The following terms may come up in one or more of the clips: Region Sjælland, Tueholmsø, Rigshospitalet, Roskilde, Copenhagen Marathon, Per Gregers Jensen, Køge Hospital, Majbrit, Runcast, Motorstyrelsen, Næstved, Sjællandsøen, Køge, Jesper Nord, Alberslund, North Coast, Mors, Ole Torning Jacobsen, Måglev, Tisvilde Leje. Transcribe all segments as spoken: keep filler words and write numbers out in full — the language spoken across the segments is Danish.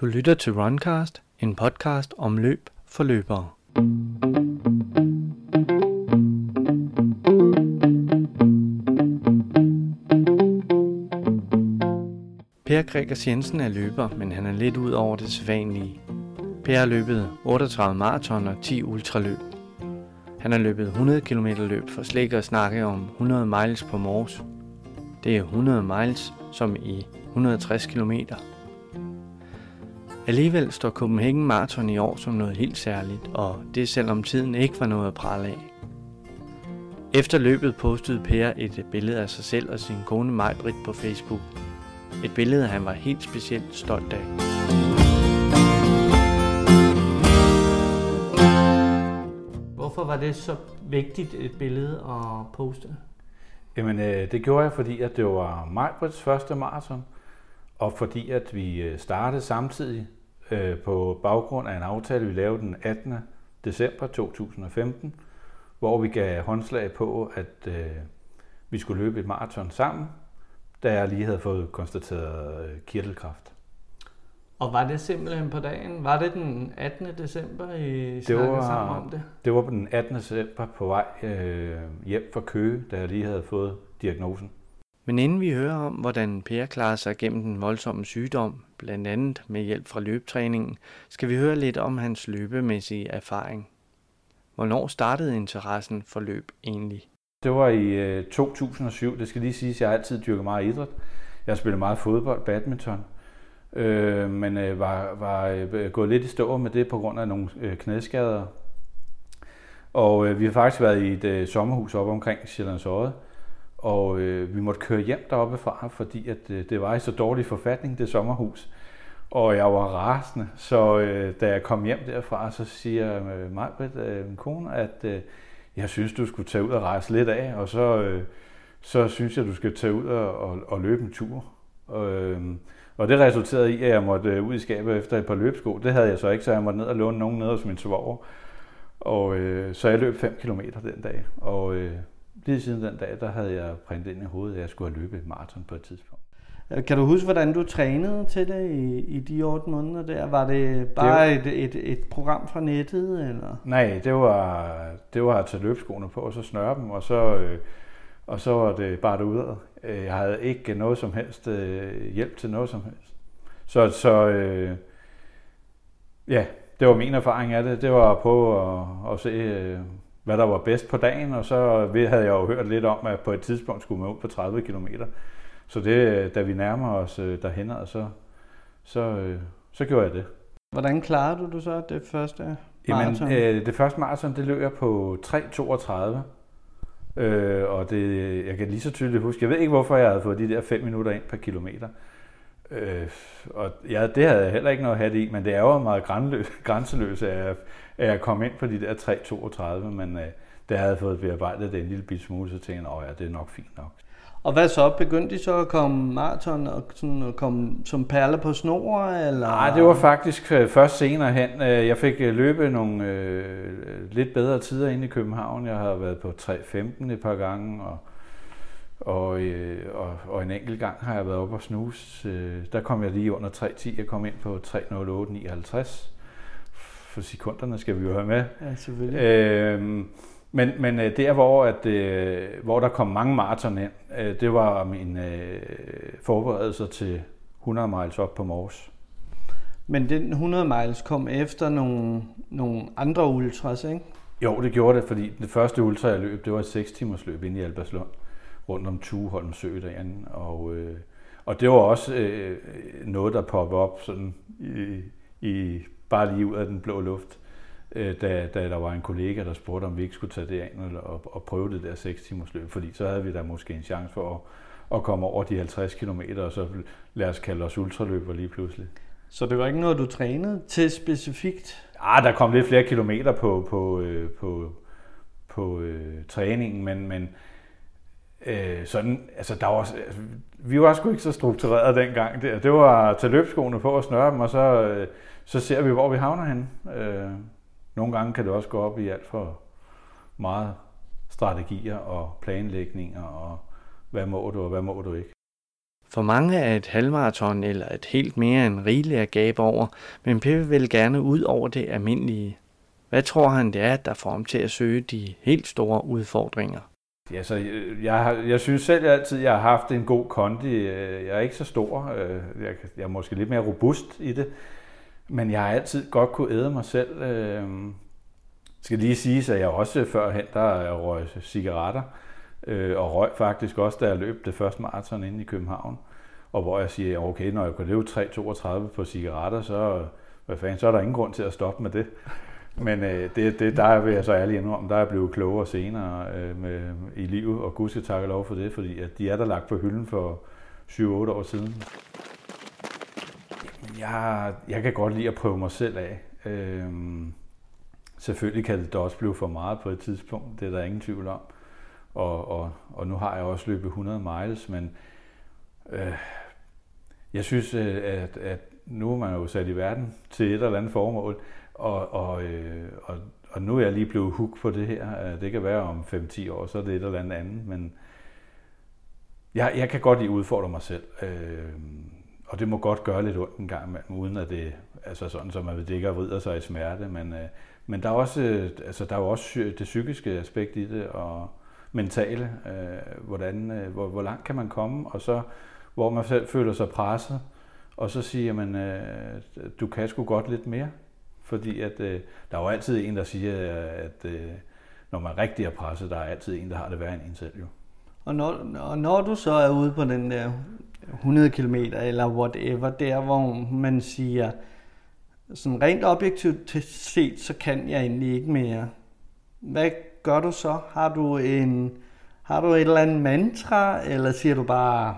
Du lytter til Runcast, en podcast om løb for løbere. Per Gregers Jensen er løber, men han er lidt ud over det sædvanlige. Per har løbet otteogtredive maraton og ti ultraløb. Han har løbet hundrede kilometer løb for slet ikke at snakke om hundrede miles på Mors. Det er hundrede miles som i hundrede og tres kilometer. Alligevel står Copenhagen Marathon i år som noget helt særligt, og det selvom tiden ikke var noget at prale af. Efter løbet postede Per et billede af sig selv og sin kone Majbrit på Facebook. Et billede, han var helt specielt stolt af. Hvorfor var det så vigtigt et billede at poste? Jamen, det gjorde jeg, fordi at det var Majbrits første maraton, og fordi at vi startede samtidig øh, på baggrund af en aftale, vi lavede den attende december to tusind og femten, hvor vi gav håndslag på, at øh, vi skulle løbe et maraton sammen, da jeg lige havde fået konstateret øh, kirtelkræft. Og var det simpelthen på dagen? Var det den attende december, I snakkede sammen om det? Det var den attende december på vej øh, hjem fra Køge, da jeg lige havde fået diagnosen. Men inden vi hører om, hvordan Per klarer sig gennem den voldsomme sygdom, blandt andet med hjælp fra løbetræningen, skal vi høre lidt om hans løbemæssige erfaring. Hvornår startede interessen for løb egentlig? Det var i to tusind og syv. Det skal lige siges, at jeg altid dyrker meget idræt. Jeg spillede meget fodbold, badminton, øh, men øh, var, var øh, gået lidt i stå med det på grund af nogle øh, knæskader. Og øh, vi har faktisk været i et øh, sommerhus oppe omkring Sjællandsøen. Og øh, vi måtte køre hjem deroppe fra, fordi at, øh, det var i så dårlig forfatning, det sommerhus. Og jeg var rasende, så øh, da jeg kom hjem derfra, så siger øh, Majbrit, øh, min kone, at øh, jeg synes, du skulle tage ud og rejse lidt af. Og så, øh, så synes jeg, du skal tage ud og, og, og løbe en tur. Og, øh, og det resulterede i, at jeg måtte øh, ud i skabet efter et par løbesko. Det havde jeg så ikke, så jeg måtte ned og låne nogen ned hos min svoger. Og øh, så jeg løb fem kilometer den dag. Og, øh, Lige siden den dag, der havde jeg printet ind i hovedet, at jeg skulle have løbet et maraton på et tidspunkt. Kan du huske, hvordan du trænede til det i, i de otte måneder der? Var det bare det var... et, et, et program fra nettet? Eller? Nej, det var, det var at tage løbskoene på og så snøre dem, og så, øh, og så var det bare derudad. Jeg havde ikke noget som helst øh, hjælp til noget som helst. Så, så øh, ja, det var min erfaring af det. Det var på at, at se... Øh, hvad der var bedst på dagen, og så havde jeg jo hørt lidt om, at på et tidspunkt skulle man ud på tredive kilometer. Så det, da vi nærmer os derhenad, så, så, så gjorde jeg det. Hvordan klarede du det så, det første maraton? Jamen, øh, det første maraton, det løb jeg på tre toogtredive. Øh, og det, jeg kan lige så tydeligt huske, jeg ved ikke, hvorfor jeg havde fået de der fem minutter ind per kilometer. Øh, og ja, det havde jeg heller ikke noget hat i, men det er jo meget grænseløs, at jeg kom ind på de der tre toogtredive, men øh, det havde fået bearbejdet det en lille bit smule, så tænkte jeg, at ja, det er nok fint nok. Og hvad så? Begyndte I så at komme maraton og sådan, komme som perler på snor? Eller? Nej, det var faktisk først senere hen. Jeg fik løbet nogle øh, lidt bedre tider inde i København. Jeg havde været på tre femten et par gange, og Og, øh, og, og en enkelt gang har jeg været oppe og snuse. Øh, der kom jeg lige under tre ti. Jeg kom ind på tre nul otte nioghalvtreds. For sekunderne skal vi jo have med. Ja, selvfølgelig. Øh, men, men der, hvor, at, øh, hvor der kom mange maraton ind, øh, det var min øh, forberedelse til hundrede miles op på Mors. Men den hundrede miles kom efter nogle, nogle andre ultras, ikke? Jo, det gjorde det, fordi det første ultra, jeg løb, det var et seks timers løb inde i Alberslund. Rundt om Tueholmsø derinde, og, øh, og det var også øh, noget, der poppede op sådan i, i, bare lige ud af den blå luft, øh, da, da der var en kollega, der spurgte, om vi ikke skulle tage det an eller, og, og prøve det der seks timers løb, fordi så havde vi da måske en chance for at, at komme over de halvtreds kilometer, og så lad os kalde os ultraløber lige pludselig. Så det var ikke noget, du trænede til specifikt? Ah, der kom lidt flere kilometer på, på, øh, på, på øh, træningen, men... men Øh, sådan, altså der var, altså, vi var sgu ikke så struktureret dengang. Det, det var at tage løbskoene på og snøre dem, og så, øh, så ser vi, hvor vi havner henne. Øh, nogle gange kan det også gå op i alt for meget strategier og planlægninger, og hvad må du, og hvad må du ikke. For mange er et halvmarathon eller et helt mere end rigeligt at gabe over, men Per vil gerne ud over det almindelige. Hvad tror han det er, der får ham til at søge de helt store udfordringer? Ja, så jeg, jeg, jeg synes selv altid, at jeg har haft en god kondi. Jeg er ikke så stor. Jeg, jeg er måske lidt mere robust i det. Men jeg har altid godt kunne æde mig selv. Jeg skal lige sige, at jeg også førhen der røg cigaretter. Og røg faktisk også, da jeg løb det første maraton inde i København. Og hvor jeg siger, okay, når jeg kunne løbe tre toogtredive på cigaretter, så, hvad fanden, så er der ingen grund til at stoppe med det. Men øh, det, det, der vil jeg så ærlig indrømme, der er jeg blevet klogere senere øh, med, i livet, og gud skal takke lov for det, fordi at de er der lagt på hylden for syv otte år siden. Jeg, jeg kan godt lide at prøve mig selv af. Øh, selvfølgelig kan det da også blive for meget på et tidspunkt, det er der ingen tvivl om. Og, og, og nu har jeg også løbet hundrede miles, men øh, jeg synes, at, at nu er man jo sat i verden til et eller andet formål, Og, og, øh, og, og nu er jeg lige blevet hooked på det her. Det kan være om fem ti år, så er det et eller andet andet, men jeg, jeg kan godt lide at udfordre mig selv. Øh, og det må godt gøre lidt ondt en gang imellem, uden at det altså sådan, så man ikke vrider sig i smerte. Men, øh, men der er også, altså, der er jo også det psykiske aspekt i det, og mentale. Øh, hvordan, øh, hvor, hvor langt kan man komme, og så hvor man selv føler sig presset, og så siger man, øh, du kan sgu godt lidt mere. Fordi at, øh, der er jo altid en, der siger, at øh, når man rigtig er presset, der er altid en, der har det værre end en selv. Jo. Og, når, og når du så er ude på den der hundrede kilometer eller whatever, der hvor man siger, sådan rent objektivt set, så kan jeg egentlig ikke mere. Hvad gør du så? Har du, en, har du et eller andet mantra, eller siger du bare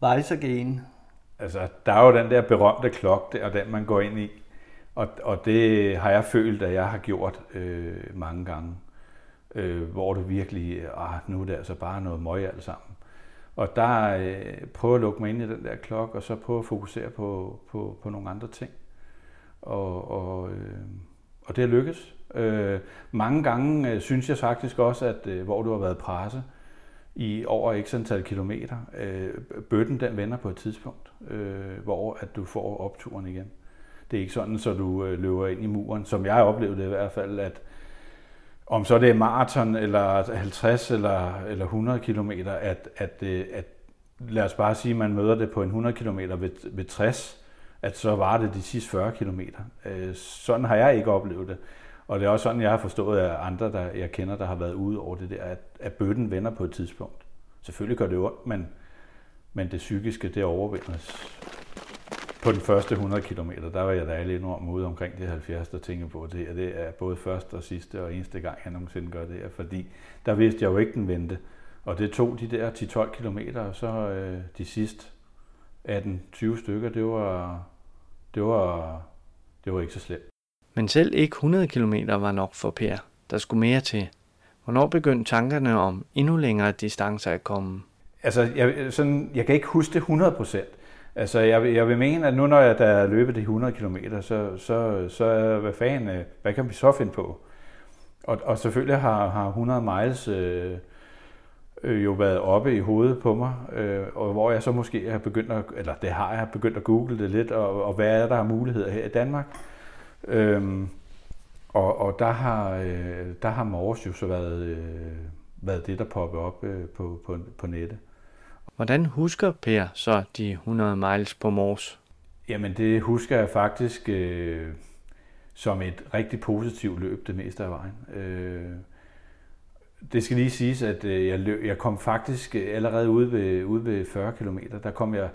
vejsergen? Altså, der er jo den der berømte klokke der, den man går ind i, og, og det har jeg følt, at jeg har gjort øh, mange gange, øh, hvor det virkelig, ah, nu er det altså bare noget møg alt sammen. Og der øh, prøver at lukke mig ind i den der klokke, og så prøver at fokusere på, på, på nogle andre ting. Og, og, øh, og det har lykkes. Øh, mange gange øh, synes jeg faktisk også, at øh, hvor du har været presset, i over x antal kilometer. Øh, bøtten den vender på et tidspunkt, øh, hvor at du får opturen igen. Det er ikke sådan, så du øh, løber ind i muren, som jeg oplevede det i hvert fald, at om så det er maraton eller halvtreds eller, eller hundrede kilometer, at, at, øh, at lad os bare sige, at man møder det på en hundrede kilometer ved, ved tres, at så var det de sidste fyrre kilometer. Øh, sådan har jeg ikke oplevet det. Og det er også sådan, jeg har forstået af andre, der jeg kender, der har været ude over det der, at, at bøtten vender på et tidspunkt. Selvfølgelig gør det ondt, men, men det psykiske, det overvindes. På den første hundrede kilometer, der var jeg da lidt enormt ude omkring det halvfjerds, der tænker på det her. Det er både første og sidste og eneste gang, jeg nogensinde gør det her, fordi der vidste jeg jo ikke, den vendte. Og det tog de der ti tolv kilometer, og så øh, de sidste atten tyve stykker, det var, det var, det var ikke så slemt. Men selv ikke hundrede kilometer var nok for Per. Der skulle mere til. Hvornår begyndte tankerne om endnu længere distancer at komme? Altså, jeg, sådan, jeg kan ikke huske det hundrede procent. Altså, jeg, jeg vil mene, at nu når jeg da løber de hundrede kilometer, så, så, så hvad fanden, hvad kan vi så finde på? Og, og selvfølgelig har, har hundrede miles øh, øh, jo været oppe i hovedet på mig, øh, og hvor jeg så måske har begyndt at, eller det har jeg begyndt at google det lidt, og, og hvad er der af muligheder her i Danmark? Øhm, og, og der har øh, der har Mors jo så været øh, været det der popper op øh, på, på på nettet. Hvordan husker Per så de hundrede miles på Mors? Jamen det husker jeg faktisk øh, som et rigtig positivt løb det meste af vejen. Øh, det skal lige siges at øh, jeg løb, jeg kom faktisk allerede ude ved ude ved fyrre kilometer. Der kom jeg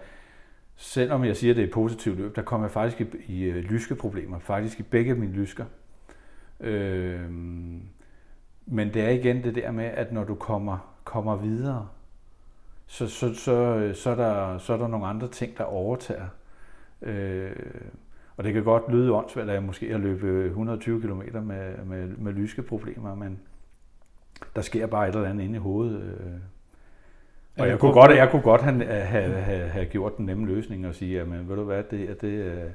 Selvom jeg siger, at det er et positivt løb, der kom jeg faktisk i, i lyskeproblemer. Faktisk i begge mine lysker. Øh, men det er igen det der med, at når du kommer, kommer videre, så, så, så, så, er der, så er der nogle andre ting, der overtager. Øh, og det kan godt lyde åndssvagt, at jeg måske har løbet hundrede og tyve kilometer med, med, med lyskeproblemer, men der sker bare et eller andet inde i hovedet. Øh. Og jeg kunne godt, jeg kunne godt have, have, have, have gjort den nemme løsning og sige, jamen ved du hvad, det her, det,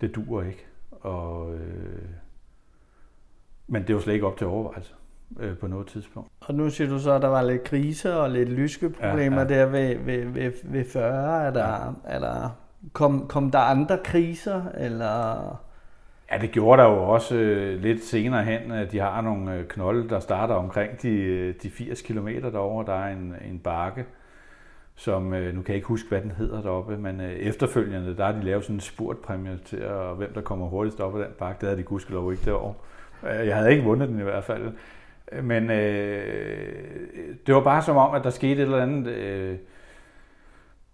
det duer ikke. Og, øh, men det er jo slet ikke op til overvejelse. øh, på noget tidspunkt. Og nu siger du så, at der var lidt kriser og lidt lyskeproblemer, ja, ja, der ved, ved, ved, ved fyrre. Er der, ja, er der, kom, kom der andre kriser? Eller? Ja, det gjorde der jo også øh, lidt senere hen. De har nogle knolde, der starter omkring de, de firs kilometer derovre. Der er en, en bakke, som, øh, nu kan jeg ikke huske, hvad den hedder deroppe, men øh, efterfølgende, der har de lavet sådan en spurtpræmie til, og hvem der kommer hurtigst op ad den bakke, det havde de gudskelov ikke derovre. Jeg havde ikke vundet den i hvert fald. Men øh, det var bare som om, at der skete et eller andet øh,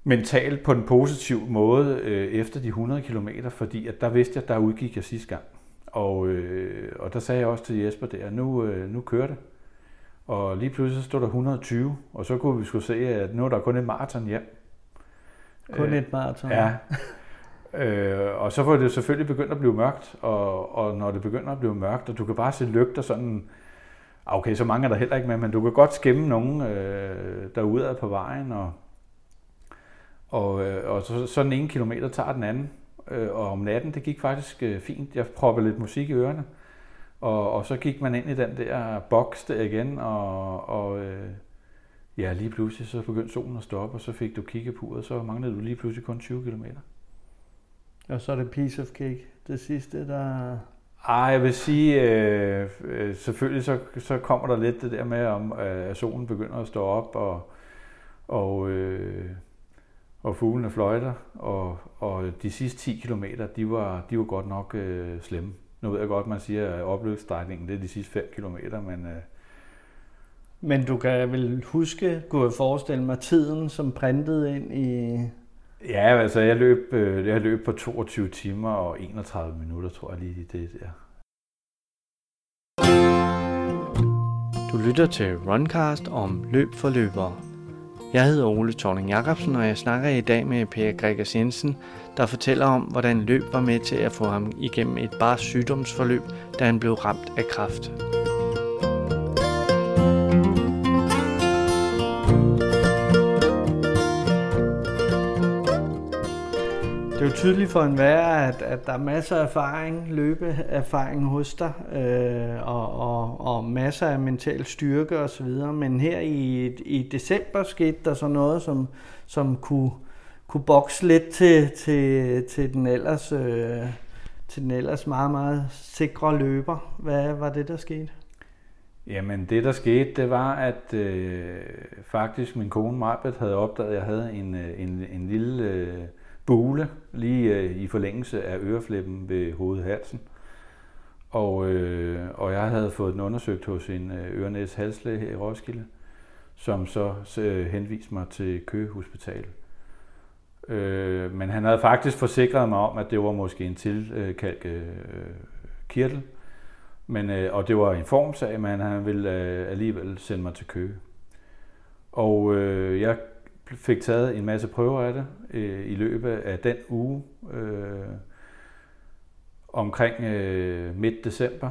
mentalt på en positiv måde øh, efter de hundrede kilometer, fordi at der vidste jeg, der udgik jeg sidste gang. Og, øh, og der sagde jeg også til Jesper der, nu, øh, nu kører det. Og lige pludselig stod der et hundrede og tyve, og så kunne vi skulle se, at nu er der kun et maraton hjem. Kun øh, et maraton? Ja. Øh, og så var det selvfølgelig begyndt at blive mørkt, og, og når det begynder at blive mørkt, og du kan bare se lygter sådan, okay, så mange er der heller ikke med, men du kan godt skæmme nogen øh, derude af på vejen, og, og, øh, og så, så den ene kilometer tager den anden, øh, og om natten, det gik faktisk øh, fint, jeg proppede lidt musik i ørerne, og, og så gik man ind i den der boks der igen, og, og øh, ja, lige pludselig så begyndte solen at stoppe, og så fik du kigge på uret, så manglede du lige pludselig kun tyve kilometer. Og så er det piece of cake, det sidste, der... Ej, jeg vil sige, øh, øh, selvfølgelig så, så kommer der lidt det der med, om, øh, at solen begynder at stå op, og, og, øh, og fuglene fløjter, og, og de sidste ti kilometer, de var, de var godt nok øh, slemme. Nu ved jeg godt, man siger, at opløbsstrækningen, det er de sidste fem kilometer, men... Øh, men du kan vel huske, kunne jeg forestille mig, tiden, som printede ind i... Ja, altså jeg løb, jeg løb på toogtyve timer og enogtredive minutter, tror jeg lige det der. Du lytter til Runcast om løb for løbere. Jeg hedder Ole Torning Jacobsen, og jeg snakker i dag med Per Gregers Jensen, der fortæller om, hvordan løb var med til at få ham igennem et bare sygdomsforløb, da han blev ramt af kræft. Det er jo tydeligt for enhver, at, at der er masser af erfaring, løbeerfaring hos dig, øh, og, og, og masser af mental styrke osv. Men her i, i december skete der så noget, som, som kunne, kunne bokse lidt til, til, til, den ellers, øh, til den ellers meget, meget sikre løber. Hvad var det, der skete? Jamen det, der skete, det var, at øh, faktisk min kone Majbrit havde opdaget, at jeg havde en, en, en lille... Øh, bule lige øh, i forlængelse af øreflippen ved hovedhalsen. Og, øh, og jeg havde fået den undersøgt hos en ørenæs halslæge her i Roskilde, som så øh, henviste mig til Køge Hospital. Øh, men han havde faktisk forsikret mig om, at det var måske en tilkalket øh, kirtel, men, øh, og det var en formsag, men han ville øh, alligevel sende mig til Køge. Og øh, jeg fik taget en masse prøver af det øh, i løbet af den uge øh, omkring øh, midt december,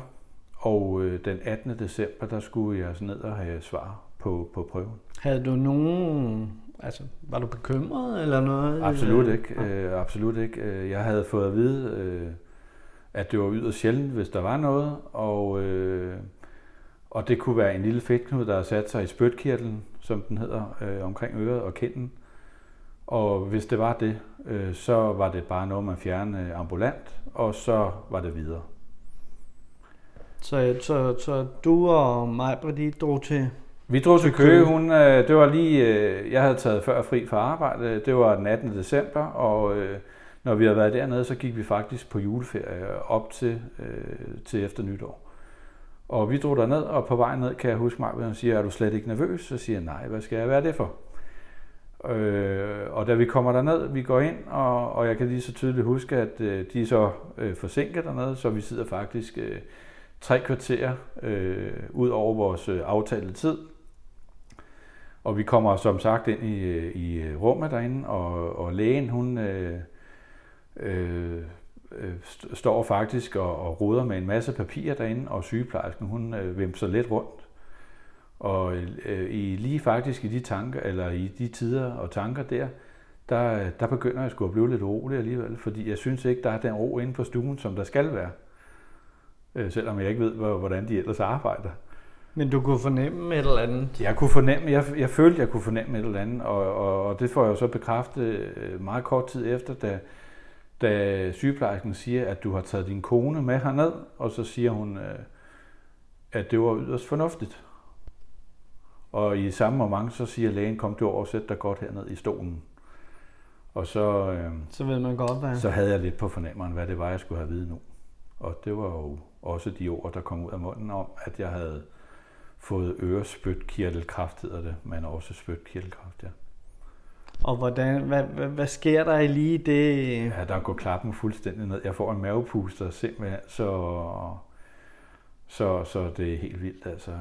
og øh, den attende december, der skulle jeg ned og have svar på, på prøven. Havde du nogen, altså var du bekymret eller noget? Absolut ikke, øh, absolut ikke. Jeg havde fået at vide, øh, at det var yderst sjældent, hvis der var noget, og, øh, og det kunne være en lille fedtknude, der havde sat sig i spytkirtlen, som den hedder, øh, omkring øret og kinden. Og hvis det var det, øh, så var det bare noget, man fjernede ambulant, og så var det videre. Så, så, så du og Majbrit drog til? Vi drog til Køge. Hun, øh, det var lige, øh, jeg havde taget før fri fra arbejde. Det var den attende december, og øh, når vi havde været dernede, så gik vi faktisk på juleferie op til, øh, til efter nytår. Og vi drog derned, og på vejen ned kan jeg huske mig, at han siger, er du slet ikke nervøs? Så siger jeg, nej, hvad skal jeg være det for? Øh, og da vi kommer derned, vi går ind, og, og jeg kan lige så tydeligt huske, at øh, de er så øh, forsinket dernede, så vi sidder faktisk øh, tre kvarter øh, ud over vores øh, aftalte tid. Og vi kommer som sagt ind i, i rummet derinde, og, og lægen, hun... Øh, øh, står faktisk og, og roder med en masse papirer derinde, og sygeplejersken, hun øh, vimser lidt rundt. Og øh, i, lige faktisk i de tanker, eller i de tider og tanker der, der, der begynder jeg sgu at blive lidt rolig alligevel, fordi jeg synes ikke, der er den ro inde på stuen, som der skal være. Øh, selvom jeg ikke ved, hvordan de ellers arbejder. Men du kunne fornemme et eller andet? Jeg kunne fornemme, jeg, jeg følte, jeg kunne fornemme et eller andet, og, og, og det får jeg jo så bekræftet meget kort tid efter, da, da sygeplejersken siger, at du har taget din kone med herned, og så siger hun, at det var yderst fornuftigt. Og i samme moment, så siger lægen, kom du over og sæt dig godt herned i stolen. Og så, øh, så, ved man godt, hvad... så havde jeg lidt på fornemmeren, hvad det var, jeg skulle have videt nu. Og det var jo også de ord, der kom ud af munden om, at jeg havde fået ørespytkirtelkræft, hedder det, men også spytkirtelkræft, ja. Og hvordan, hvad, hvad, hvad sker der lige det? Ja, der går klappen fuldstændig ned. Jeg får en mavepuster simpelthen, så, så, så det er helt vildt. Altså,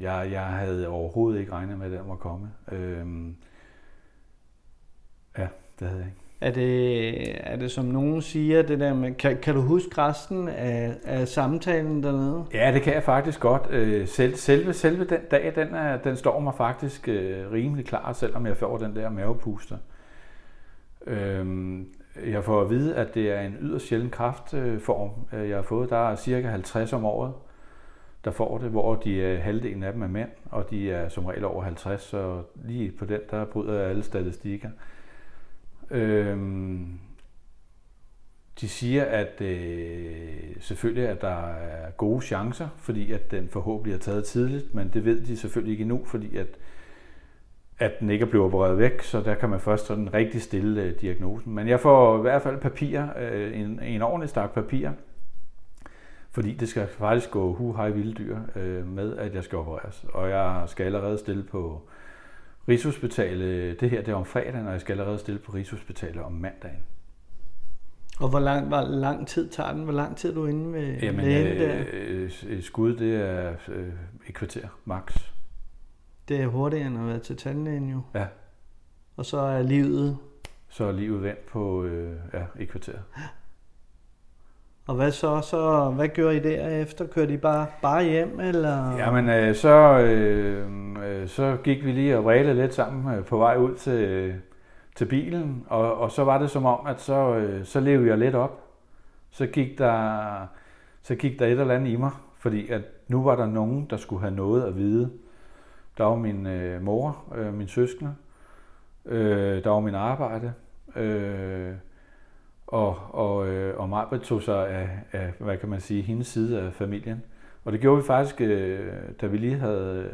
jeg, jeg havde overhovedet ikke regnet med, at den var komme. Øhm, ja, det havde jeg ikke. Er det, er det som nogen siger, det der med, kan, kan du huske resten af, af samtalen dernede? Ja, det kan jeg faktisk godt. Selv, selve, selve den dag, den, er, den står mig faktisk rimelig klar, selvom jeg får den der mavepuster. Jeg får at vide, at det er en yderst sjælden kræftform, jeg har fået. Der er cirka halvtreds om året, der får det, hvor de halvdelen af dem er mænd, og de er som regel over halvtreds, så lige på den, der bryder jeg alle statistikker. Øhm, de siger, at øh, selvfølgelig at der er gode chancer, fordi at den forhåbentlig er taget tidligt, men det ved de selvfølgelig ikke endnu, fordi at, at den ikke er blevet opereret væk, så der kan man først sådan rigtig stille øh, diagnosen. Men jeg får i hvert fald papir, øh, en, en ordentlig stak papir, fordi det skal faktisk gå hu-hej vilddyr øh, med, at jeg skal opereres, og jeg skal allerede stille på Rigshospitalet, det her det er om fredagen, og jeg skal allerede stille på Rigshospitalet om mandagen. Og hvor lang, hvor lang tid tager den? Hvor lang tid er du inde ved Jamen, lægen der? Øh, skud, det er øh, et kvarter, max. Det er hurtigere end at være til tandlægen jo. Ja. Og så er livet? Så er livet vendt på øh, ja, et kvarter. Og hvad så, så? Hvad gjorde I derefter? Kørte I bare, bare hjem, eller? Jamen, øh, så, øh, øh, så gik vi lige og vrælede lidt sammen øh, på vej ud til, øh, til bilen, og, og så var det som om, at så, øh, så levede jeg lidt op. Så gik, der, så gik der et eller andet i mig, fordi at nu var der nogen, der skulle have noget at vide. Der var min øh, mor, øh, min søskende, øh, der var min arbejde, øh, og, og, øh, og Majbrit tog sig af, af, hvad kan man sige, hendes side af familien. Og det gjorde vi faktisk, øh, da vi lige havde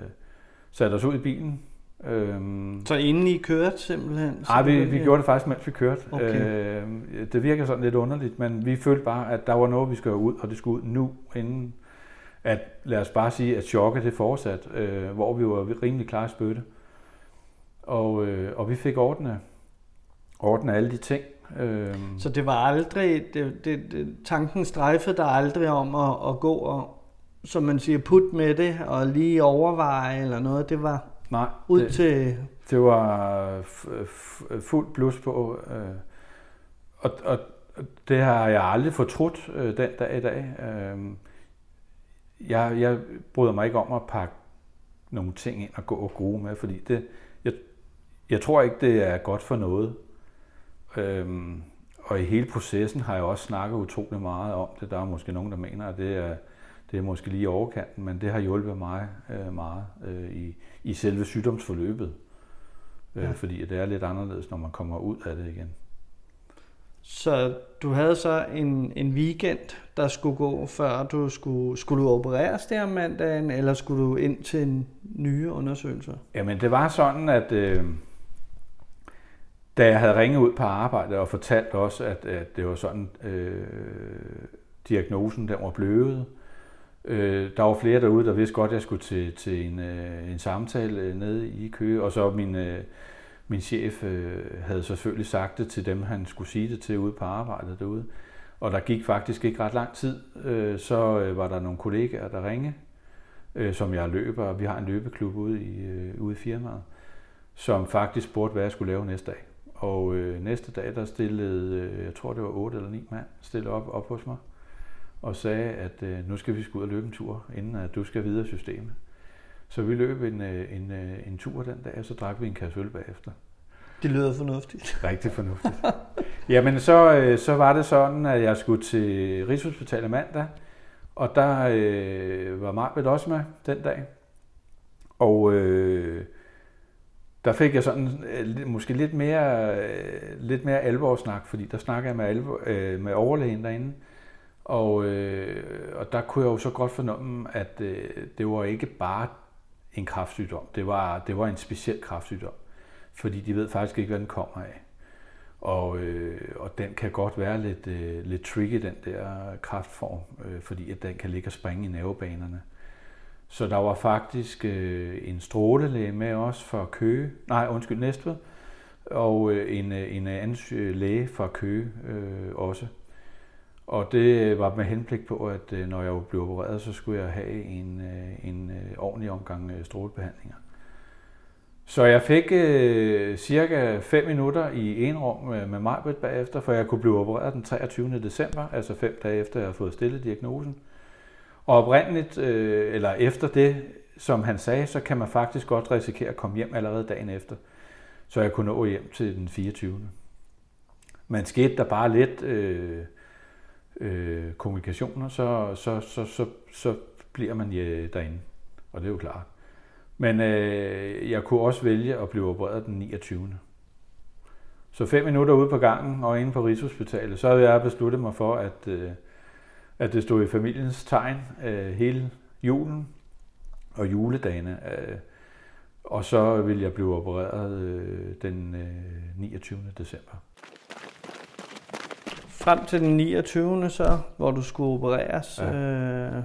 sat os ud i bilen. Øhm, så inden I kørte simpelthen? Nej, vi, vi gjorde det faktisk, mens vi kørte. Okay. Øh, det virker sådan lidt underligt, men vi følte bare, at der var noget, vi skulle ud, og det skulle ud nu, inden at, lad os bare sige, at chokket det fortsat, øh, hvor vi var rimelig klar i spytte. Og, øh, og vi fik ordnet, ordnet alle de ting. Så det var aldrig, det, det, det, tanken strejfede der aldrig om at, at gå og, som man siger, putte med det og lige overveje eller noget, det var nej, ud det, til... det var fuldt blus på, øh, og, og det har jeg aldrig fortrudt øh, den dag i dag. Øh, jeg, jeg bryder mig ikke om at pakke nogle ting ind og gå og grue med, fordi det, jeg, jeg tror ikke, det er godt for noget. Øhm, og i hele processen har jeg også snakket utrolig meget om det. Der er måske nogen, der mener, at det er, det er måske lige overkanten, men det har hjulpet mig øh, meget øh, i, i selve sygdomsforløbet. Øh, ja. Fordi det er lidt anderledes, når man kommer ud af det igen. Så du havde så en, en weekend, der skulle gå, før du skulle, skulle du opereres der om mandagen, eller skulle du ind til nye undersøgelser? Jamen det var sådan, at... Øh, Da jeg havde ringet ud på arbejde og fortalt også, at, at det var sådan, øh, diagnosen der var blevet. Øh, der var flere derude, der vidste godt, at jeg skulle til, til en, øh, en samtale nede i Køge. Og så min, øh, min chef øh, havde selvfølgelig sagt det til dem, han skulle sige det til ude på arbejdet derude. Og der gik faktisk ikke ret lang tid. Øh, så øh, var der nogle kollegaer, der ringede, øh, som jeg løber. Vi har en løbeklub ude i, øh, ude i firmaet, som faktisk spurgte, hvad jeg skulle lave næste dag. Og øh, næste dag, der stillede, øh, jeg tror det var otte eller ni mand, stillede op, op hos mig og sagde, at øh, nu skal vi skulle ud og løbe en tur, inden at du skal videre i systemet. Så vi løb en, øh, en, øh, en tur den dag, og så drak vi en kasse øl bagefter. Det lyder fornuftigt. Rigtig fornuftigt. Jamen så, øh, så var det sådan, at jeg skulle til Rigshospitalet mandag, Og der øh, var Majbrit også med den dag. Og øh, der fik jeg sådan øh, måske lidt mere, øh, lidt mere alvorsnak, fordi der snakkede jeg med, alvor, øh, med overlægen derinde. Og, øh, og der kunne jeg jo så godt fornemme, at øh, det var ikke bare en kræftsygdom. Det var, det var en speciel kræftsygdom, fordi de ved faktisk ikke, hvad den kommer af. Og, øh, og den kan godt være lidt, øh, lidt tricky, den der kræftform, øh, fordi at den kan ligge og springe i nervebanerne. Så der var faktisk øh, en strålelæge med os fra Køge, nej undskyld Næstved, og øh, en, en anden læge fra Køge øh, også. Og det var med henblik på, at når jeg blev opereret, så skulle jeg have en, en ordentlig omgang strålebehandlinger. Så jeg fik øh, cirka fem minutter i en rum med Majbrit bagefter, for jeg kunne blive opereret den treogtyvende december, altså fem dage efter jeg havde fået stillet diagnosen. Og oprindeligt, øh, eller efter det, som han sagde, så kan man faktisk godt risikere at komme hjem allerede dagen efter, så jeg kunne nå hjem til den fireogtyvende Men skete der bare lidt øh, øh, komplikationer, så, så, så, så, så bliver man øh, derinde, og det er jo klart. Men øh, jeg kunne også vælge at blive opereret den niogtyvende Så fem minutter ude på gangen og inde på Rigshospitalet, så havde jeg besluttet mig for, at, øh, at det stod i familiens tegn øh, hele julen og juledagene. Øh, og så ville jeg blive opereret øh, den øh, niogtyvende december Frem til den niogtyvende så, hvor du skulle opereres... Ja. Øh, øh.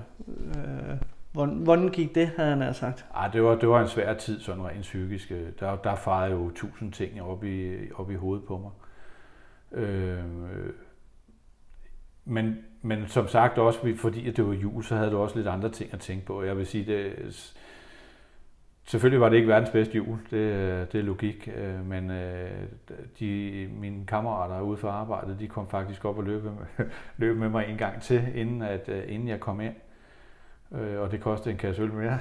Hvordan gik det, havde han altså sagt? Ej, det var, det var en svær tid, sådan rent psykisk. Der, der farede jo tusind ting op i, op i hovedet på mig. Øh, men, men som sagt også, fordi det var jul, så havde du også lidt andre ting at tænke på. Jeg vil sige, det, selvfølgelig var det ikke verdens bedste jul, det, det er logik. Men de, mine kammerater ude fra arbejdet, de kom faktisk op og løb med, løb med mig en gang til, inden, at, inden jeg kom ind. Og det kostede en kasse øl mere.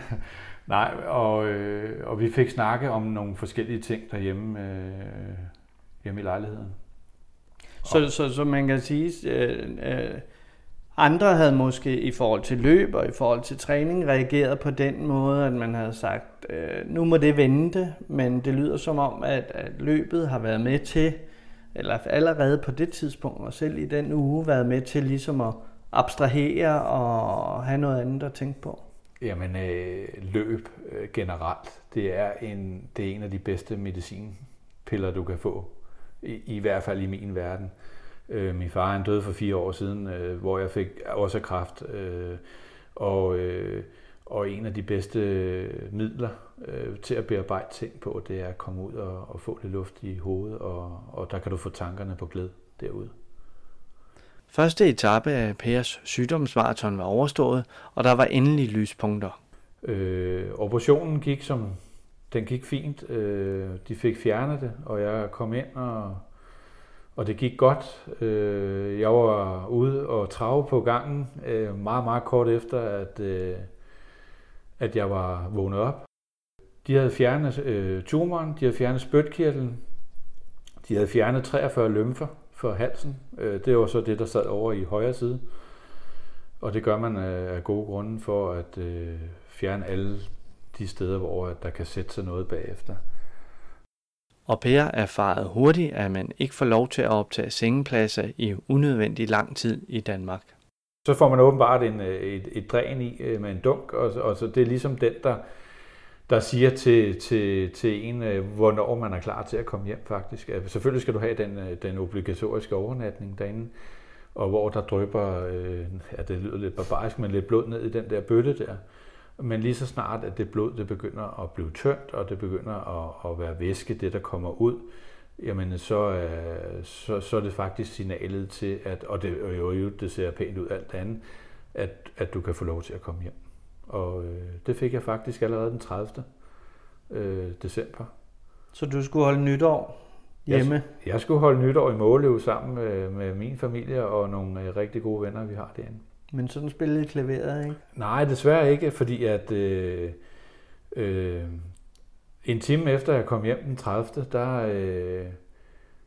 Nej, og, øh, og vi fik snakke om nogle forskellige ting derhjemme øh, hjemme i lejligheden. Så, så, så man kan sige, øh, øh, andre havde måske i forhold til løb og i forhold til træning reageret på den måde, at man havde sagt, øh, nu må det vente, men det lyder som om, at, at løbet har været med til, eller allerede på det tidspunkt, og selv i den uge, været med til ligesom at abstrahere og have noget andet at tænke på? Jamen øh, løb øh, generelt, det er, en, det er en af de bedste medicinpiller, du kan få. I, i hvert fald i min verden. Øh, min far han døde for fire år siden, øh, hvor jeg fik også kræft. Øh, og, øh, og en af de bedste midler øh, til at bearbejde ting på, det er at komme ud og, og få lidt luft i hovedet, og, og der kan du få tankerne på glæde derude. Første etape af Pers sygdomsmaraton var overstået, og der var endelig lyspunkter. Øh, operationen gik som den gik fint. Øh, de fik fjernet det, og jeg kom ind, og, og det gik godt. Øh, jeg var ude og trave på gangen øh, meget, meget kort efter, at, øh, at jeg var vågnet op. De havde fjernet øh, tumoren, de havde fjernet spytkirtlen, de havde fjernet treogfyrre lymfer for halsen. Det var så det, der sad over i højre side. Og det gør man af gode grunde for at fjerne alle de steder, hvor der kan sætte sig noget bagefter. Og Per erfarede hurtigt, at man ikke får lov til at optage sengepladser i unødvendig lang tid i Danmark. Så får man åbenbart en, et, et dræn i med en dunk, og, og så det er ligesom den, der, der siger til, til, til en, hvornår man er klar til at komme hjem faktisk. Selvfølgelig skal du have den, den obligatoriske overnatning derinde, og hvor der drypper, øh, ja, det lyder lidt barbarisk, men lidt blod ned i den der bøtte der. Men lige så snart, at det blod det begynder at blive tyndt, og det begynder at, at være væske, det der kommer ud, jamen så, øh, så, så er det faktisk signalet til, at, og det, øh, det ser pænt ud alt andet, at, at du kan få lov til at komme hjem. Og øh, det fik jeg faktisk allerede den tredivte december Så du skulle holde nytår hjemme? Jeg, jeg skulle holde nytår i Måglev sammen med, med min familie og nogle øh, rigtig gode venner, vi har derinde. Men sådan spillede klaveret, ikke? Nej, desværre ikke, fordi at øh, øh, en time efter jeg kom hjem den tredivte der, øh,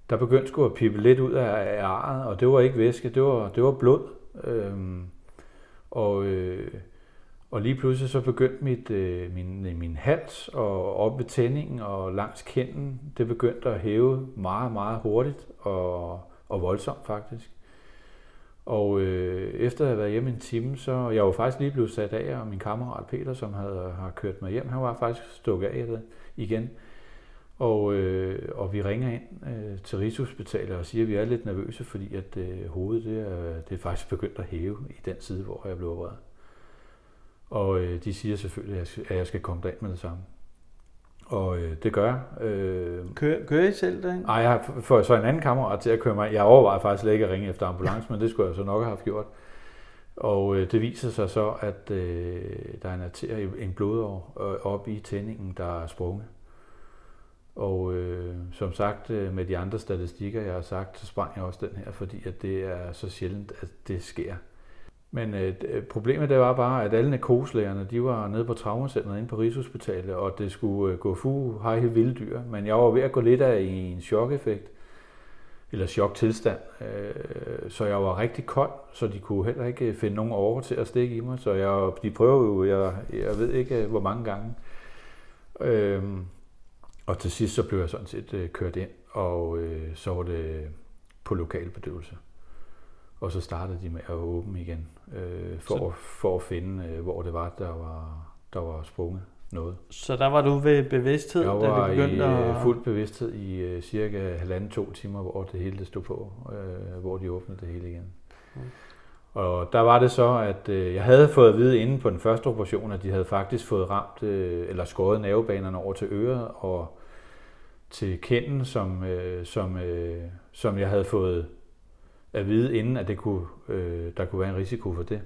der begyndte sgu at pippe lidt ud af arret, og det var ikke væske, det var, det var blod. Øh, og, øh, og lige pludselig så begyndte mit, øh, min, min hals og op ved tændingen og langs kinden, det begyndte at hæve meget, meget hurtigt og, og voldsomt faktisk. Og øh, efter at have været hjemme en time, så jeg var faktisk lige blevet sat af, og min kammerat Peter, som havde, har kørt mig hjem, han var faktisk stukket af det igen. Og, øh, og vi ringer ind øh, til Rigshospitalet og siger, at vi er lidt nervøse, fordi at øh, hovedet det er, det er faktisk begyndt at hæve i den side, hvor jeg blev opereret. Og øh, de siger selvfølgelig, at jeg skal, at jeg skal komme derind med det samme. Og øh, det gør jeg. Øh, kører, kører I selv derind? Nej, jeg får så en anden kammerat til at køre mig. Jeg overvejer faktisk ikke at ringe efter ambulance, men det skulle jeg så nok have gjort. Og øh, det viser sig så, at øh, der er en arterie, en blodår øh, op i tændingen, der er sprunget. Og øh, som sagt, med de andre statistikker, jeg har sagt, så sprang jeg også den her, fordi at det er så sjældent, at det sker. Men øh, problemet det var bare, at alle narkoselægerne, de var nede på traumacentret inde på Rigshospitalet, og det skulle øh, gå fu, hej, vilde dyr. Men jeg var ved at gå lidt af i en chokeffekt, eller choktilstand, øh, så jeg var rigtig kold, så de kunne heller ikke finde nogen over til at stikke i mig. Så jeg, de prøvede jo, jeg, jeg ved ikke hvor mange gange. Øh, Og til sidst så blev jeg sådan set øh, kørt ind, og øh, så var det på lokalbedøvelse. Og så startede de med at åbne igen, øh, for, at, for at finde, øh, hvor det var, der var, der var sprunget noget. Så der var du ved bevidsthed, da det begyndte at... Jeg var i fuld bevidsthed i øh, cirka halvanden to timer, hvor det hele det stod på, øh, hvor de åbnede det hele igen. Mm. Og der var det så, at øh, jeg havde fået at vide inden på den første operation, at de havde faktisk fået ramt øh, eller skåret nervebanerne over til øret og til kinden, som, øh, som, øh, som jeg havde fået at vide inden, at det kunne, øh, der kunne være en risiko for det.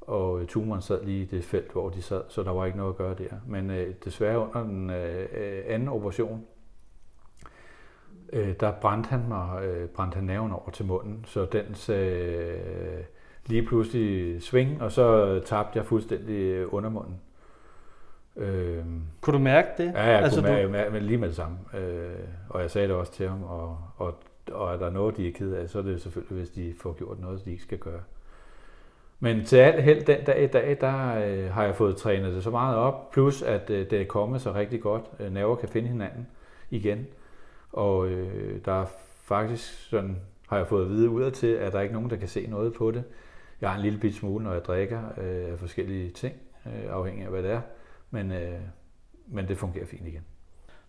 Og øh, tumoren sad lige i det felt, hvor de sad, så der var ikke noget at gøre der. Men øh, desværre under den øh, anden operation, øh, der brændte han mig, øh, brændte han nerven over til munden, så dens... Øh, lige pludselig sving, og så tabte jeg fuldstændig undermunden. Øhm, kunne du mærke det? Ja, jeg altså, kunne mærke, du... mærke lige med det samme. Øh, og jeg sagde det også til ham, og, og, og er der noget, de er ked af, så er det selvfølgelig, hvis de får gjort noget, de ikke skal gøre. Men til alt held den dag i dag, der øh, har jeg fået trænet det så meget op, plus at øh, det er kommet så rigtig godt. Øh, nerver kan finde hinanden igen, og øh, der er faktisk sådan, har jeg fået at vide udadtil, at der ikke er nogen, der kan se noget på det. Jeg har en lille bit smule, når jeg drikker øh, af forskellige ting, øh, afhængig af hvad det er, men, øh, men det fungerer fint igen.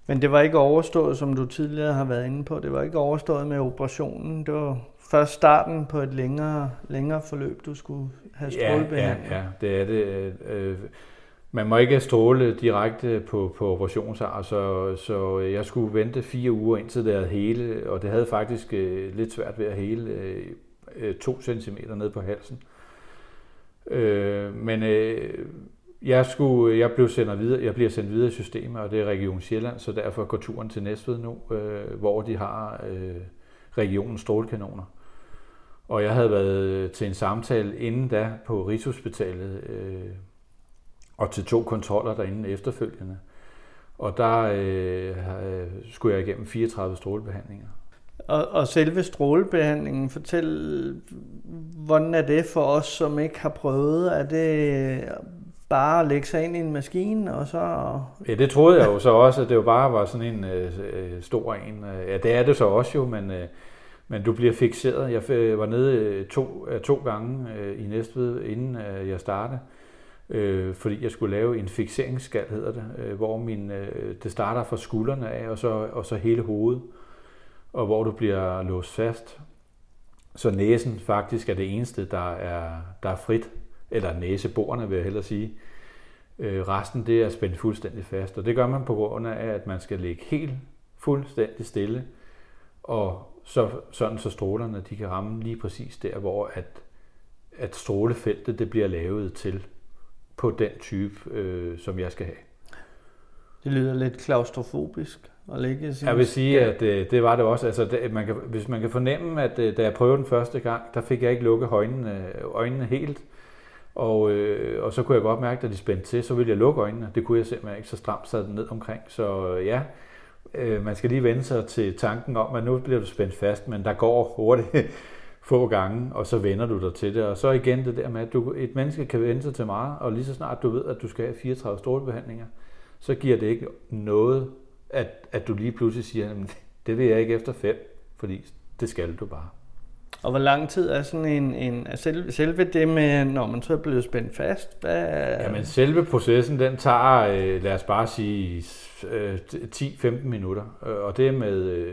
Men det var ikke overstået, som du tidligere har været inde på, det var ikke overstået med operationen, det var først starten på et længere, længere forløb, du skulle have strålebehandling. Ja, ja, ja, det er det. Øh, man må ikke stråle direkte på, på operationsar, så, så jeg skulle vente fire uger indtil det havde hele, og det havde faktisk øh, lidt svært ved at hele, øh, to centimeter ned på halsen. Øh, men øh, jeg, skulle, jeg, blev sendt videre, jeg bliver sendt videre i systemet, og det er Region Sjælland, så derfor går turen til Næstved nu, øh, hvor de har øh, regionens strålekanoner. Og jeg havde været til en samtale inden da på Rigshospitalet, øh, og til to kontroller derinde efterfølgende. Og der øh, skulle jeg igennem fireogtredive strålebehandlinger. Og, og selve strålebehandlingen, fortæl, hvordan er det for os, som ikke har prøvet? Er det bare at lægge sig ind i en maskine? Og så... Ja, det troede jeg jo så også, at det jo bare var sådan en øh, stor en. Ja, det er det så også jo, men, øh, men du bliver fikseret. Jeg var nede to, to gange øh, i Næstved, inden øh, jeg startede, øh, fordi jeg skulle lave en fikseringsscal, hedder det, øh, hvor min, øh, det starter fra skuldrene af, og så, og så hele hovedet, og hvor du bliver låst fast. Så næsen faktisk er det eneste, der er, der er frit, eller næseborene vil jeg hellere sige. Øh, resten det er spændt fuldstændig fast, og det gør man på grund af, at man skal ligge helt fuldstændig stille, og så, sådan så strålerne de kan ramme lige præcis der, hvor at, at strålefeltet det bliver lavet til på den type, øh, som jeg skal have. Det lyder lidt klaustrofobisk. Ligge, jeg vil sige, at øh, det var det også. Altså, det, man kan, hvis man kan fornemme, at øh, da jeg prøvede den første gang, der fik jeg ikke lukket øjnene, øjnene helt. Og, øh, og så kunne jeg godt mærke, at de spændte til, så ville jeg lukke øjnene. Det kunne jeg simpelthen ikke, så stramt sad den ned omkring. Så øh, ja, øh, man skal lige vende sig til tanken om, at nu bliver du spændt fast, men der går hurtigt få gange, og så vender du dig til det. Og så igen det der med, at du, et menneske kan vende sig til meget, og lige så snart du ved, at du skal have fireogtredive strålebehandlinger, så giver det ikke noget, at, at du lige pludselig siger, det vil jeg ikke efter fem, fordi det skal du bare. Og hvor lang tid er sådan en, en er selve, selve det med, når man så er blevet spændt fast? Hvad... Jamen selve processen, den tager, lad os bare sige, ti til femten minutter. Og det med,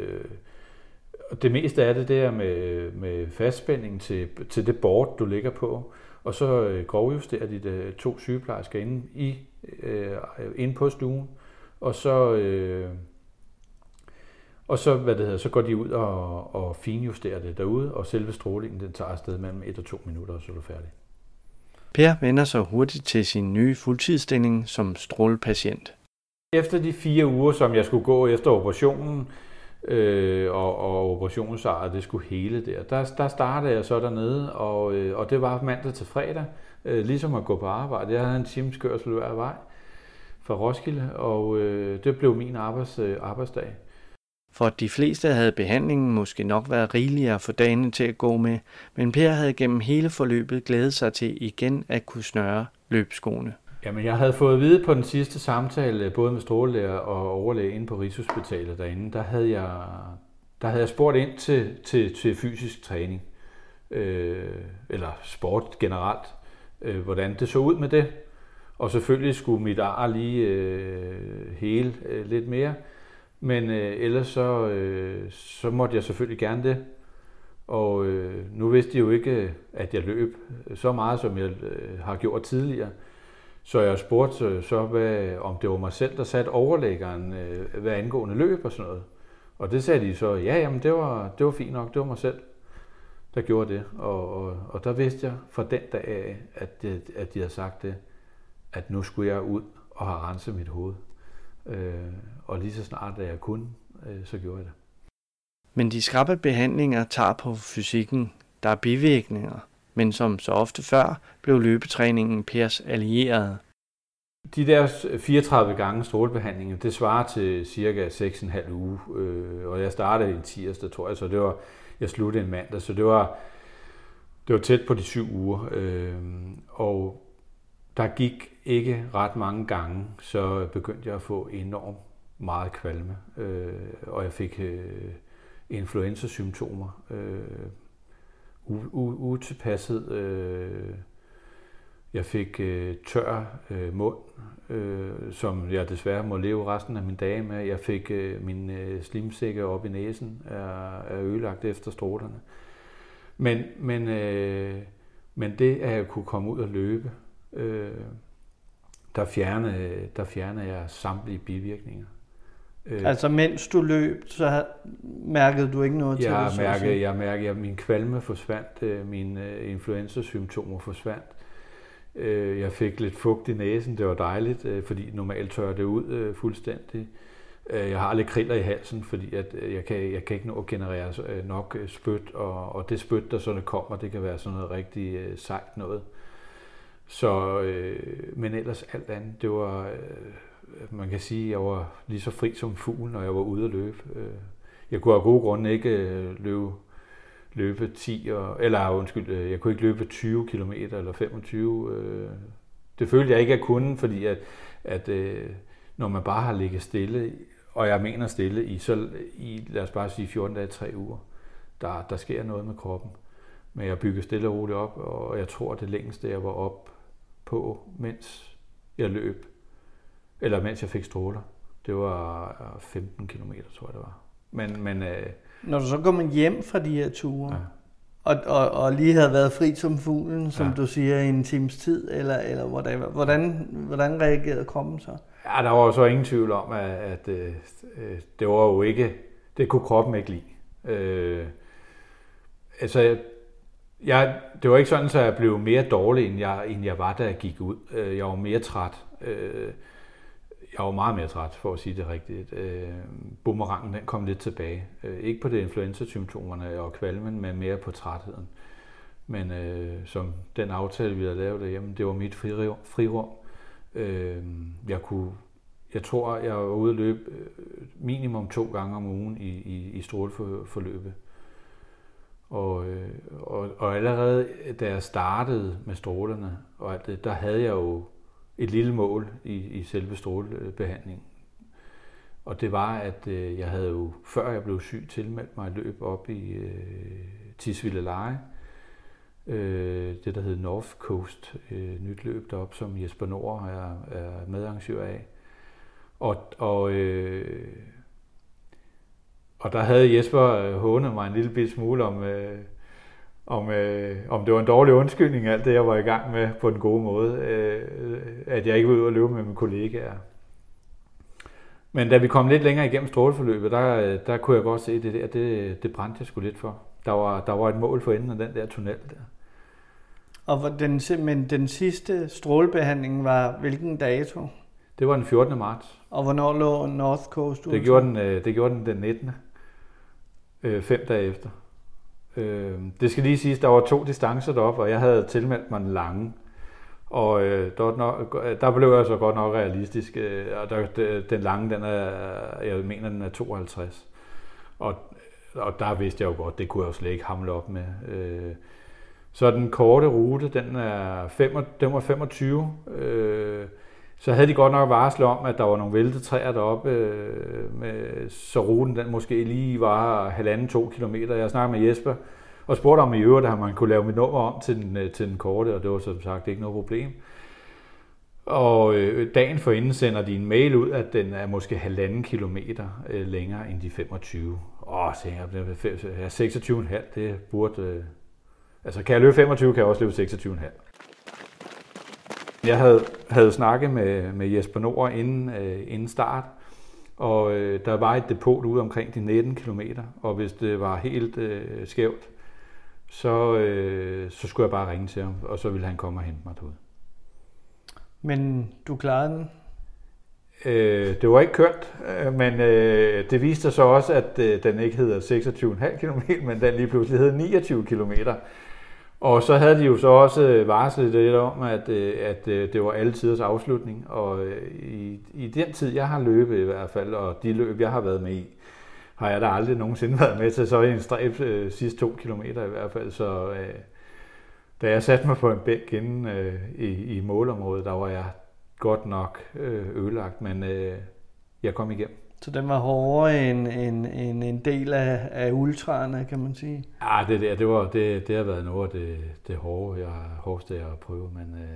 det meste af det der med, med fastspænding til, til det board, du ligger på. Og så grovjusterer de det, to sygeplejersker inde, i, inde på stuen. Og så... Og så, hvad det hedder, så går de ud og, og finjusterer det derude, og selve strålingen den tager afsted mellem et og to minutter, og så er du færdig. Per vender sig hurtigt til sin nye fuldtidsstilling som strålepatient. Efter de fire uger, som jeg skulle gå efter operationen, øh, og, og operationssejret, det skulle hele der, der, der startede jeg så dernede, og, øh, og det var mandag til fredag, øh, ligesom at gå på arbejde. Jeg havde en times kørsel hver vej fra Roskilde, og øh, det blev min arbejds, øh, arbejdsdag. For de fleste havde behandlingen måske nok været rigeligere for dagene til at gå med, men Per havde gennem hele forløbet glædet sig til igen at kunne snøre løbskoene. Jamen, jeg havde fået at vide på den sidste samtale, både med strålelæger og overlæge inde på Rigshospitalet derinde, der havde jeg, der havde jeg spurgt ind til, til, til fysisk træning, øh, eller sport generelt, øh, hvordan det så ud med det. Og selvfølgelig skulle mit ar lige øh, hele øh, lidt mere. Men øh, ellers så, øh, så måtte jeg selvfølgelig gerne det. Og øh, nu vidste de jo ikke, at jeg løb så meget, som jeg øh, har gjort tidligere. Så jeg spurgte så, hvad, om det var mig selv, der satte overlæggeren, øh, hvad angående løb og sådan noget. Og det sagde de så, ja, jamen det var, det var fint nok, det var mig selv, der gjorde det. Og, og, og der vidste jeg fra den dag af, at, det, at de havde sagt det, at nu skulle jeg ud og have renset mit hoved. Øh, og lige så snart da jeg kunne, øh, så gjorde jeg det. Men de skrappe behandlinger tager på fysikken. Der er bivirkninger, men som så ofte før, blev løbetræningen Pers allierede. De der fireogtredive gange strålebehandlinger, det svarer til cirka seks komma fem uge, øh, og jeg startede en tirsdag, tror jeg, så det var, jeg sluttede en mandag, så det var, det var tæt på de syv uger, øh, og der gik ikke ret mange gange, så begyndte jeg at få enormt meget kvalme, øh, og jeg fik øh, influenza-symptomer, øh, u- u- utilpasset, øh, jeg fik øh, tør øh, mund, øh, som jeg desværre må leve resten af min dage med, jeg fik øh, min øh, slimsække op i næsen, er, er ødelagt efter strålerne, men, men, øh, men det at jeg kunne komme ud og løbe, Øh, der fjernede, der fjernede jeg samtlige bivirkninger. Øh, altså mens du løb, så mærkede du ikke noget jeg til det? Så mærkede, jeg mærkede, at min kvalme forsvandt, øh, mine øh, influenza-symptomer forsvandt. Øh, jeg fik lidt fugt i næsen, det var dejligt, øh, fordi normalt tørrer det ud øh, fuldstændig. Øh, jeg har lidt kriller i halsen, fordi at, øh, jeg, kan, jeg kan ikke nå at generere øh, nok øh, spyt, og, og det spyt, der sådan kommer, det kan være sådan noget rigtig øh, sejt noget. Så, øh, men ellers alt andet, det var, øh, man kan sige, at jeg var lige så fri som fuglen, når jeg var ude at løbe. Jeg kunne af gode grunde ikke øh, løbe, løbe ti, og, eller undskyld, jeg kunne ikke løbe tyve kilometer eller femogtyve. Øh. Det følte jeg ikke, jeg kunne, fordi at, at øh, når man bare har ligget stille, og jeg mener stille i, så i, lad os bare sige fjorten dage, tre uger, der, der sker noget med kroppen. Men jeg byggede stille og roligt op, og jeg tror, det længste, jeg var op på, mens jeg løb, eller mens jeg fik stråler, det var femten kilometer, tror jeg, det var. Men, men, øh... Når du så kom hjem fra de her ture, ja. og, og, og lige havde været fri som fuglen, som ja. Du siger, i en times tid, eller, eller hvordan, hvordan, hvordan reagerede kroppen så? Ja, der var jo så ingen tvivl om, at, at øh, det var jo ikke, det kunne kroppen ikke lide. Øh, altså, Jeg, det var ikke sådan, at så jeg blev mere dårlig, end jeg, end jeg var, da jeg gik ud. Jeg var mere træt. Jeg var meget mere træt, for at sige det rigtigt. Boomerangen den kom lidt tilbage. Ikke på det influenza-symptomerne og kvalmen, men mere på trætheden. Men øh, som den aftale, vi havde lavet derhjemme, det var mit frirum. Jeg, kunne, jeg tror, jeg var ude at løbe minimum to gange om ugen i, i, i stråleforløbet. Og, og, og allerede da jeg startede med strålerne og alt det, der havde jeg jo et lille mål i, i selve strålebehandlingen. Og det var, at øh, jeg havde jo, før jeg blev syg, tilmeldt mig et løb op i øh, Tisvilde Leje. Øh, det, der hed North Coast, øh, nyt løb derop, som Jesper Nord er, er medarrangør af. Og, og, øh, og der havde Jesper hånet mig en lille bit smule om, øh, om, øh, om det var en dårlig undskyldning, alt det, jeg var i gang med på den gode måde, øh, at jeg ikke var ude og løbe med mine kollegaer. Men da vi kom lidt længere igennem stråleforløbet, der, der kunne jeg godt se, at det der, det, det brændte jeg sgu lidt for. Der var, der var et mål for enden af den der tunnel der. Og den, men den sidste strålebehandling var hvilken dato? Det var den fjortende marts. Og hvornår lå North Coast ud? Det gjorde den, det gjorde den den nittende Øh, fem dage efter. Øh, det skal lige siges, der var to distancer deroppe, og jeg havde tilmeldt mig den lange. Og øh, der, nok, der blev jeg så godt nok realistisk, øh, og der, den lange, den er, jeg mener, den er tooghalvtreds. Og, og der vidste jeg jo godt, det kunne jeg jo slet ikke hamle op med. Øh, så den korte rute, den, er fem, den var femogtyve. Øh, så havde de godt nok varslet om, at der var nogle væltet træer deroppe, øh, med, så ruten den måske lige var halvanden, to kilometer. Jeg snakkede med Jesper og spurgte om i øvrigt, at man kunne lave mit nummer om til den, til den korte, og det var som sagt ikke noget problem. Og øh, dagen forinden sender de en mail ud, at den er måske halvanden kilometer øh, længere end de femogtyve. Åh, så jeg, seksogtyve komma fem, det burde... Øh, altså, kan jeg løbe femogtyve, kan jeg også løbe seksogtyve komma fem. Jeg havde, havde snakket med, med Jesper Nord inden, øh, inden start, og øh, der var et depot ude omkring de nitten kilometer, og hvis det var helt øh, skævt, Så, øh, så skulle jeg bare ringe til ham, og så ville han komme og hente mig derude. Men du klarede den? Øh, det var ikke kønt, men øh, det viste sig så også, at øh, den ikke hedder seksogtyve komma fem kilometer, men den lige pludselig hed niogtyve kilometer. Og så havde de jo så også varslet lidt om, at, øh, at øh, det var alle tiders afslutning. Og øh, i, i den tid, jeg har løbet i hvert fald, og de løb, jeg har været med i, har jeg da aldrig nogensinde været med til, så i en stræb øh, sidste to kilometer i hvert fald. Så øh, da jeg satte mig på en bænk inde øh, i, i målområdet, der var jeg godt nok øh, ødelagt, men øh, jeg kom igennem. Så den var hårdere end en, en, en del af, af ultraerne, kan man sige? Ja, det der, det, var, det, det har været noget af det, det hårde, jeg hårdeste jeg har prøvet, men øh,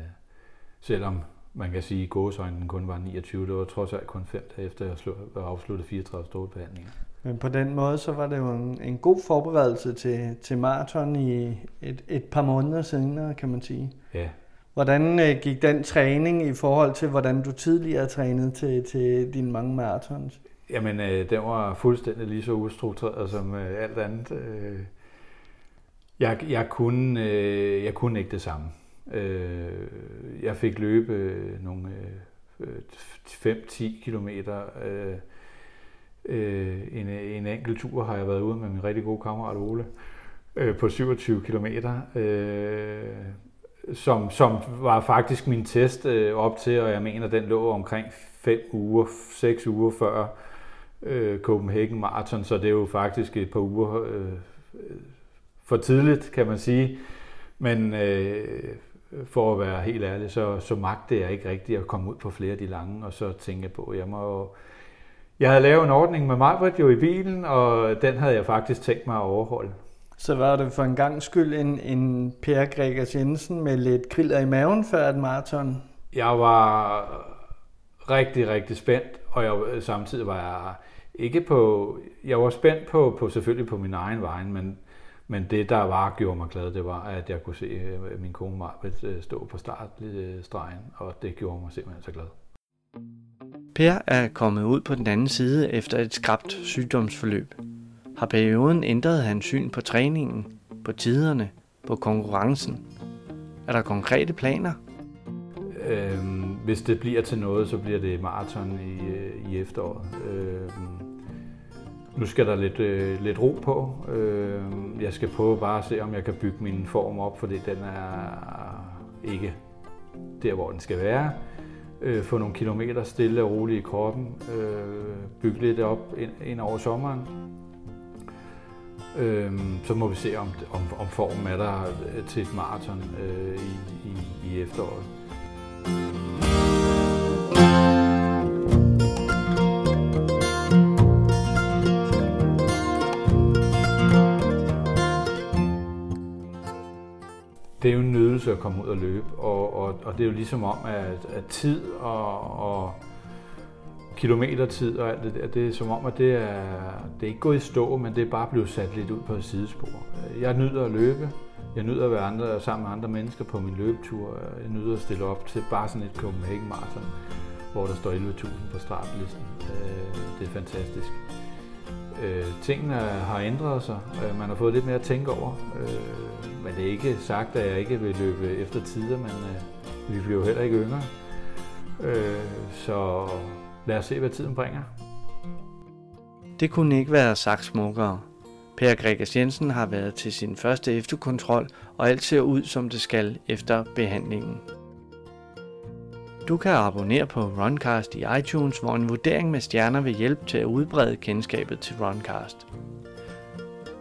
selvom man kan sige, at gåsøjnen kun var niogtyve, det var trods alt kun fem dage efter, at jeg afsluttede fireogtredive strålebehandlinger. Men på den måde, så var det jo en, en god forberedelse til, til maraton i et, et par måneder senere, kan man sige. Ja. Hvordan øh, gik den træning i forhold til, hvordan du tidligere trænede til, til dine mange maratons? Jamen, øh, den var fuldstændig lige så ustruktureret som øh, alt andet. Øh, jeg, jeg, kunne, øh, jeg kunne ikke det samme. Øh, jeg fik løbe øh, nogle øh, fem til ti kilometer... Øh, En, en enkelt tur har jeg været ude med min rigtig gode kammerat Ole øh, på syvogtyve kilometer, øh, som, som var faktisk min test øh, op til, og jeg mener, den lå omkring fem uger, seks uger før øh, Copenhagen Marathon, så det er jo faktisk et par uger øh, for tidligt, kan man sige. Men øh, for at være helt ærlig, så, så magtede jeg ikke rigtigt at komme ud på flere af de lange, og så tænke på, jeg må... Jeg havde lavet en ordning med Majbrit jo i bilen, og den havde jeg faktisk tænkt mig at overholde. Så var det for en gangs skyld en, en Per Gregers Jensen med lidt kriller i maven før et maraton? Jeg var rigtig, rigtig spændt, og jeg, samtidig var jeg ikke på... Jeg var spændt på, på selvfølgelig på min egen vej, men, men det, der var, gjorde mig glad, det var, at jeg kunne se min kone Majbrit stå på startstregen, og det gjorde mig simpelthen så glad. Per er kommet ud på den anden side efter et skrapt sygdomsforløb. Har perioden ændret hans syn på træningen, på tiderne, på konkurrencen? Er der konkrete planer? Øhm, hvis det bliver til noget, så bliver det maraton i, i efteråret. Øhm, nu skal der lidt, øh, lidt ro på. Øhm, jeg skal prøve bare at se, om jeg kan bygge min form op, fordi den er ikke der, hvor den skal være. Øh, få nogle kilometer stille og roligt i kroppen, øh, bygge lidt op ind, ind over sommeren. Øhm, så må vi se, om, om, om formen er der til et maraton øh, i, i, i efteråret. Det er jo en nydelse at komme ud og løbe, og, og, og det er jo ligesom om, at, at tid og, og kilometertid og alt det der, det er som om, at det er, det er ikke gået i stå, men det er bare blevet sat lidt ud på et sidespor. Jeg nyder at løbe, jeg nyder at være andre, sammen med andre mennesker på min løbetur, jeg nyder at stille op til bare sådan et Copenhagen Marathon, hvor der står elleve tusind på startlisten. Det er fantastisk. Øh, tingene har ændret sig, øh, man har fået lidt mere at tænke over, øh, men det er ikke sagt, at jeg ikke vil løbe efter tider, men øh, vi bliver jo heller ikke yngre, øh, så lad os se, hvad tiden bringer. Det kunne ikke være sagt smukkere. Per Gregers Jensen har været til sin første efterkontrol, og alt ser ud, som det skal efter behandlingen. Du kan abonnere på Runcast i iTunes, hvor en vurdering med stjerner vil hjælpe til at udbrede kendskabet til Runcast.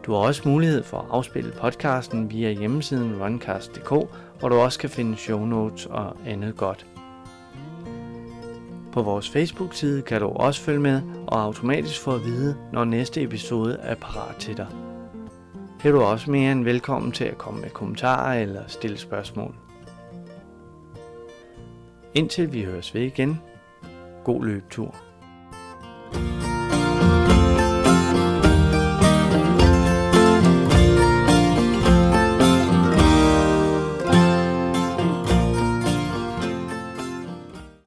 Du har også mulighed for at afspille podcasten via hjemmesiden runcast punktum d k, hvor du også kan finde show notes og andet godt. På vores Facebook-side kan du også følge med og automatisk få at vide, når næste episode er parat til dig. Her er du også mere end velkommen til at komme med kommentarer eller stille spørgsmål. Indtil vi høres ved igen, god løbetur.